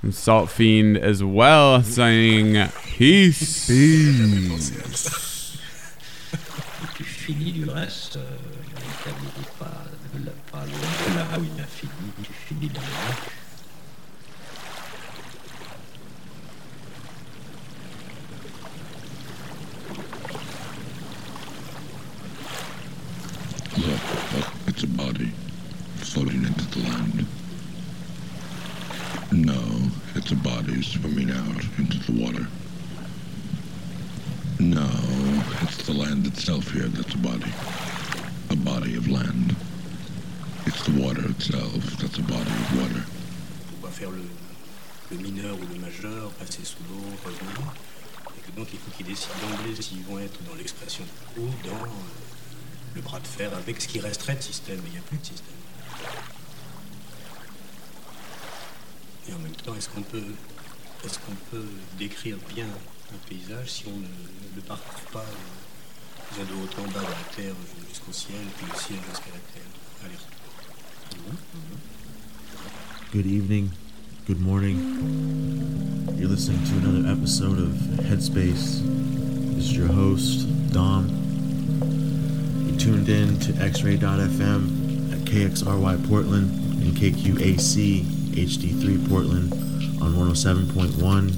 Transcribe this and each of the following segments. And Salt Fiend as well, saying peace. Peace. It's a body floating into the land. No, it's a body swimming out into the water. No, it's the land itself here that's a body. A body of land. It's the water itself that's a body of water. Pour faire le mineur ou le majeur passer sous l'eau, heureusement, et que donc il faut qu'ils décident d'emblée s'ils vont être dans l'expression ou dans le bras de fer avec ce qui resterait de système. Il n'y a plus de système. Et en même temps, est-ce qu'on peut décrire bien un paysage si on ne le parcourt pas de haut en bas de la terre jusqu'au ciel, puis le ciel jusqu'à la terre? Allez. Good evening, good morning. You're listening to another episode of Headspace. This is your host, Dom. You tuned in to XRAY.FM at KXRY Portland and KQAC. HD3 Portland on 107.1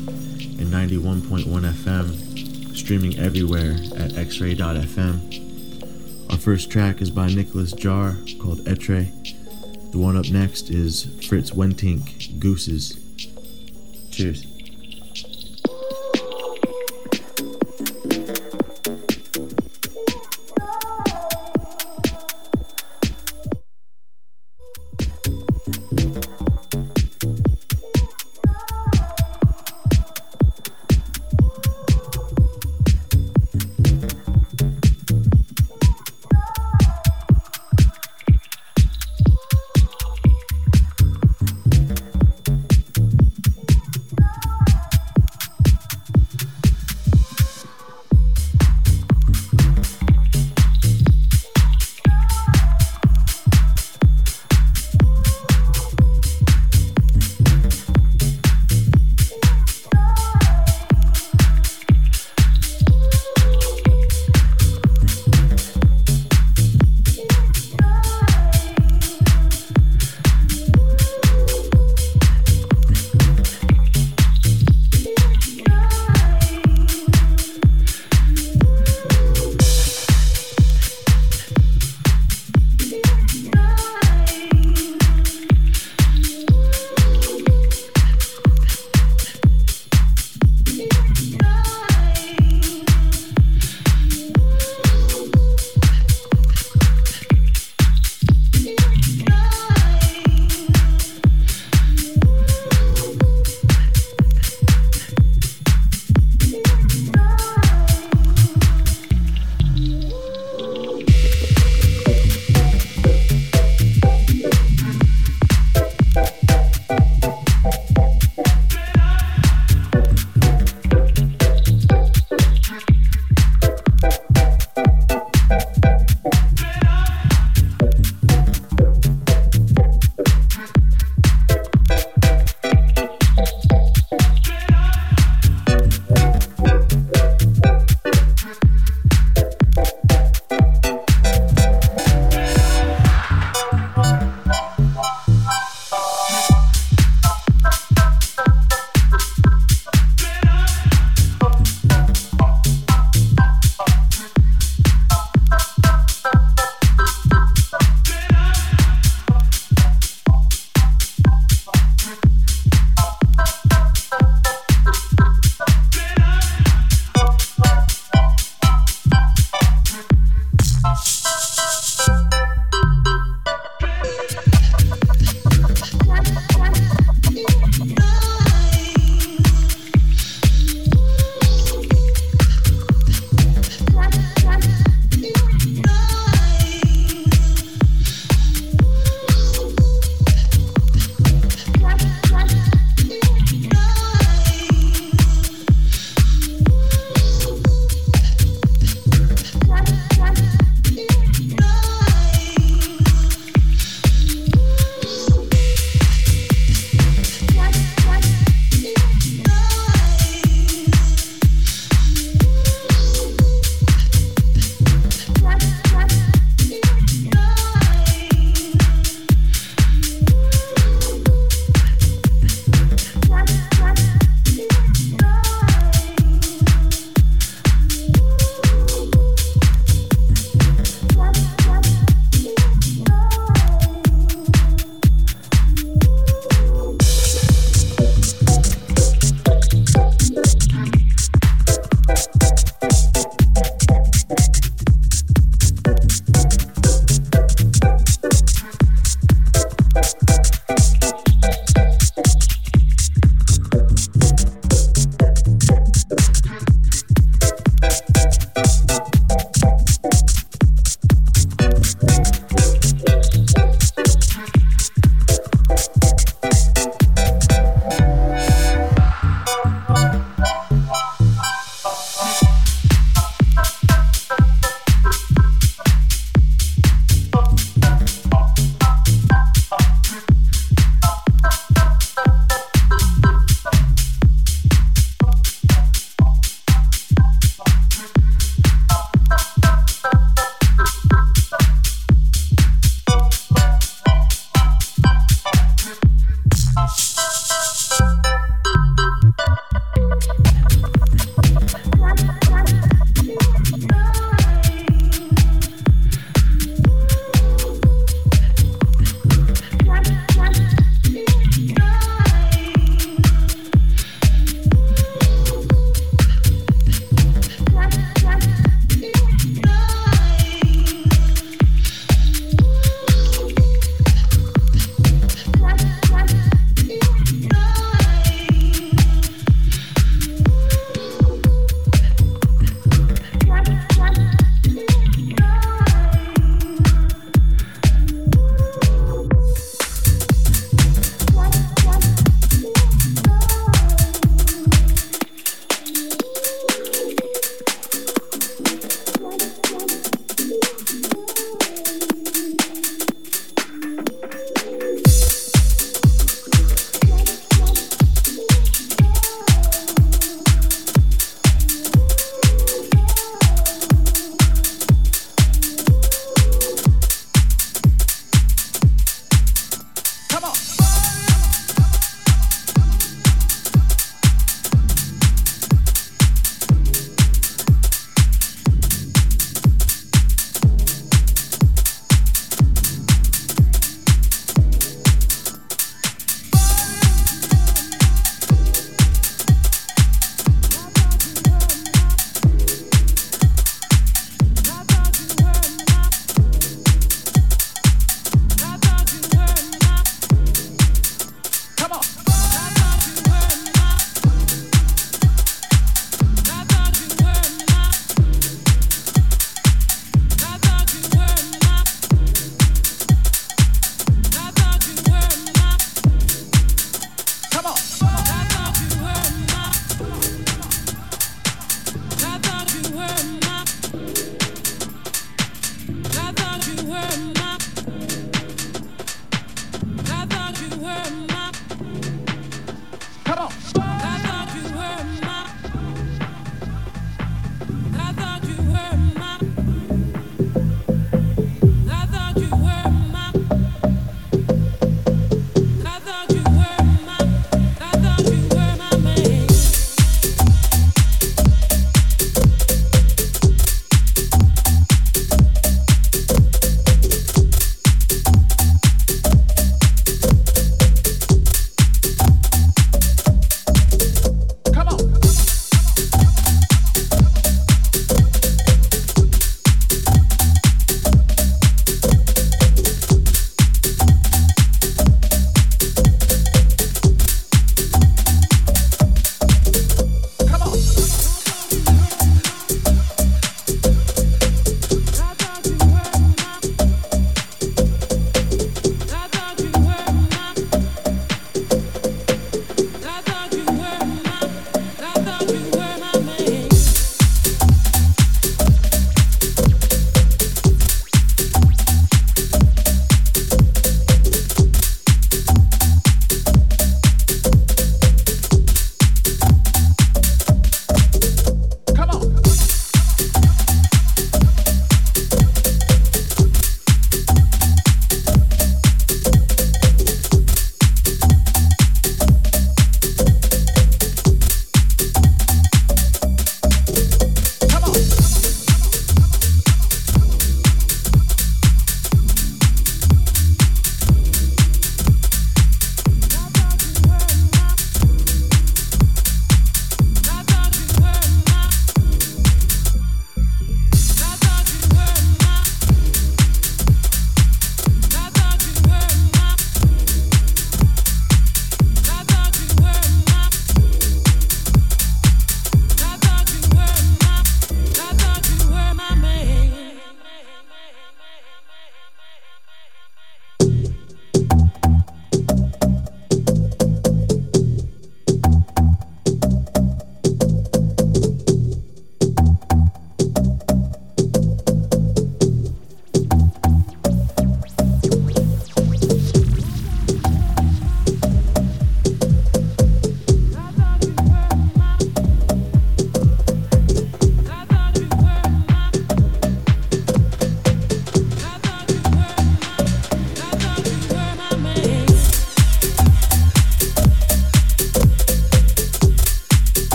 and 91.1 FM, streaming everywhere at xray.fm. Our first track is by Nicholas Jaar called Etre. The one up next is Fritz Wentink, Gooses. Cheers.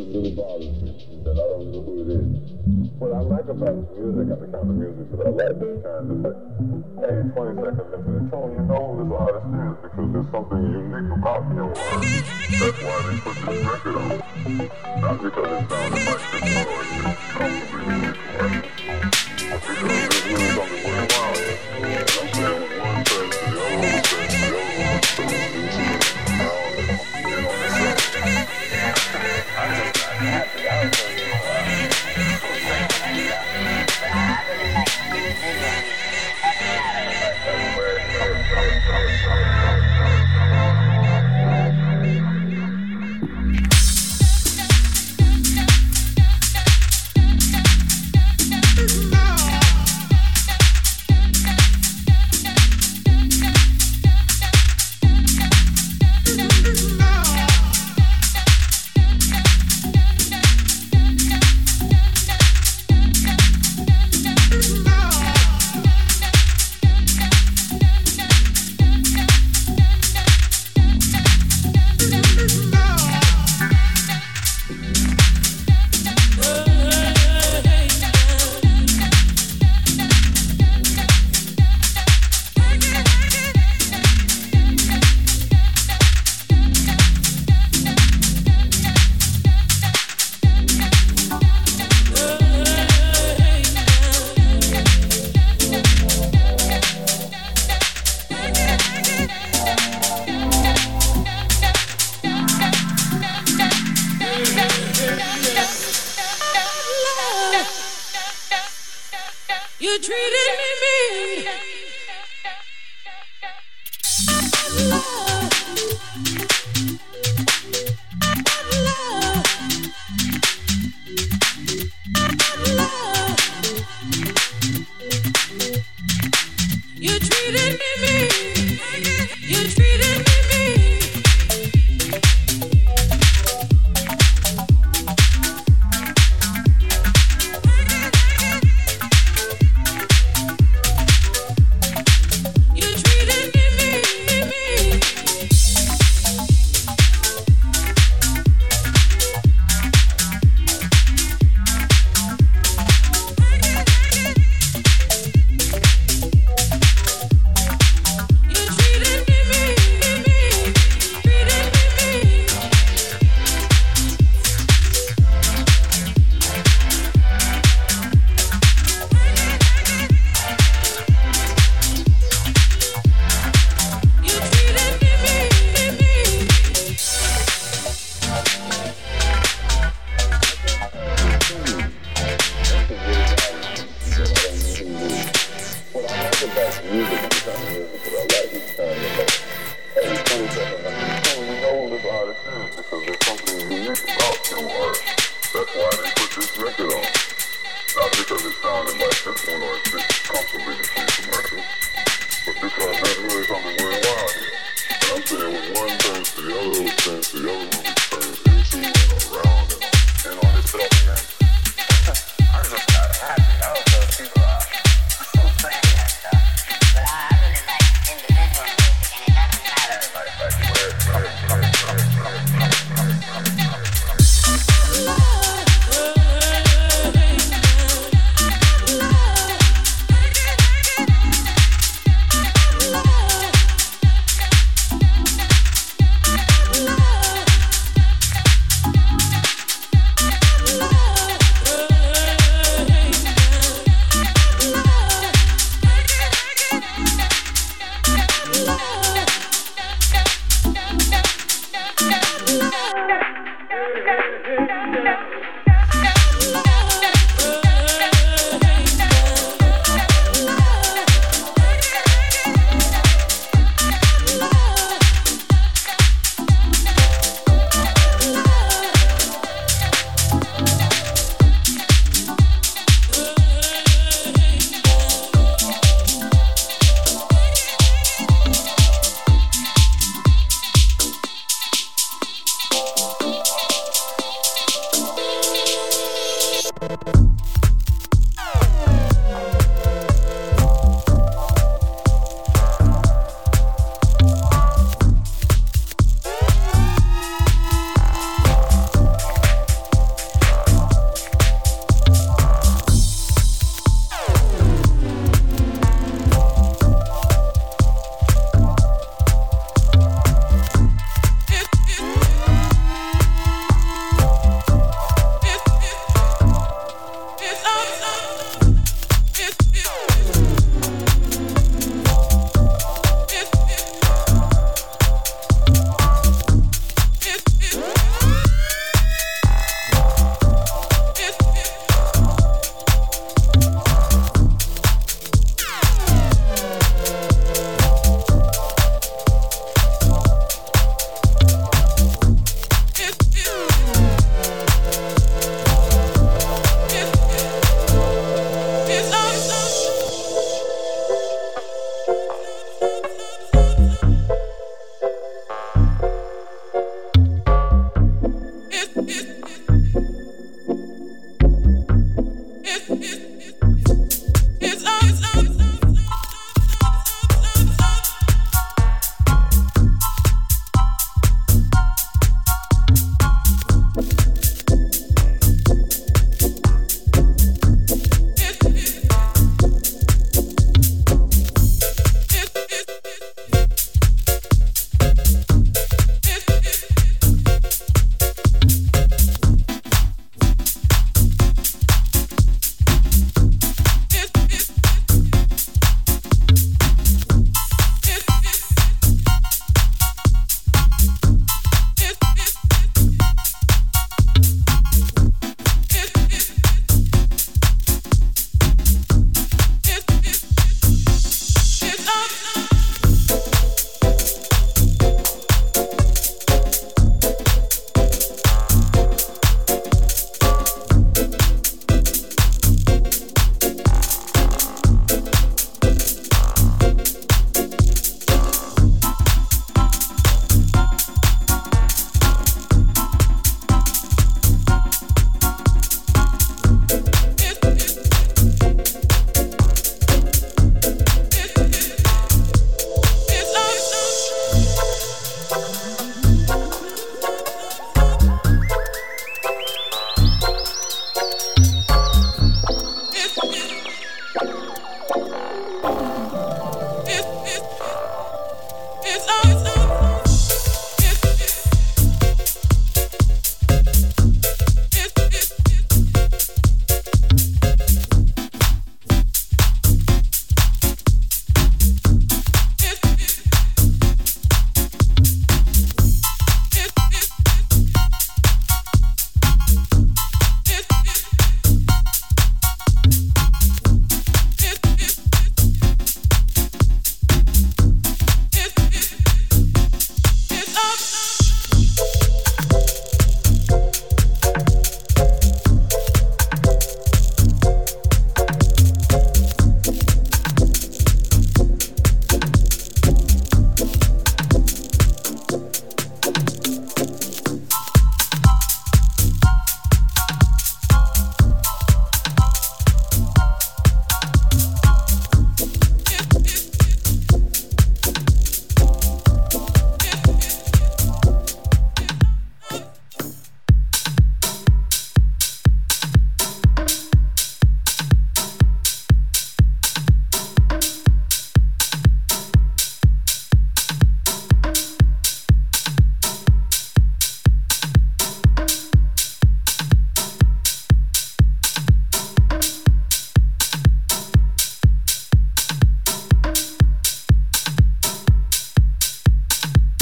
shit really bothers me, and I don't know who it is. What I like about music and the kind of music that I like is kind of like every 20 seconds into the tone, you know who this artist is because there's something unique about him. That's why they put this record on. Not because it sounded like this or it's just completely unique for him. Because there's really something worthwhile here. And I'm saying with one thing to the other one thing to the other one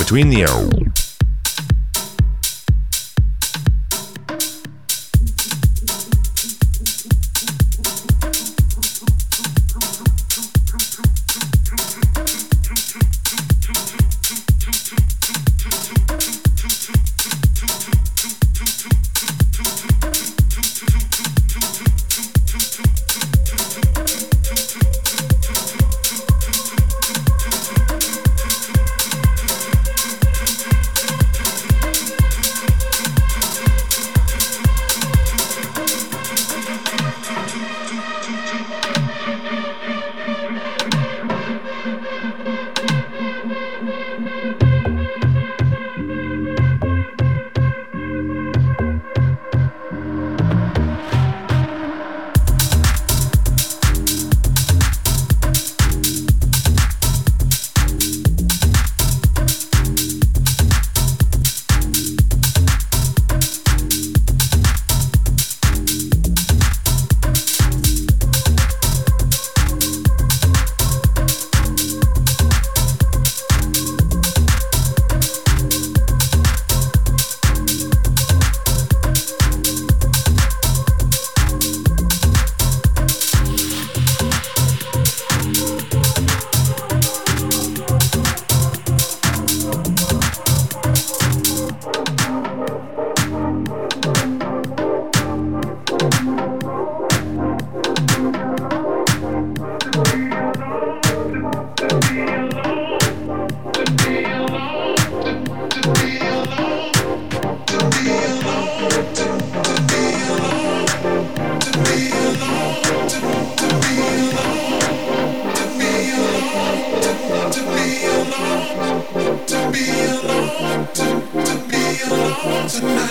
between the O. Stay.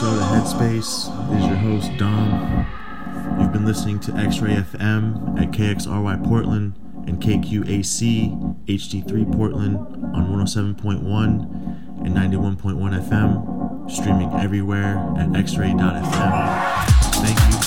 Headspace is your host Dom. You've been listening to XRAY.FM at KXRY Portland and KQAC HD3 Portland on 107.1 and 91.1 FM, streaming everywhere at XRAY.FM. Thank you.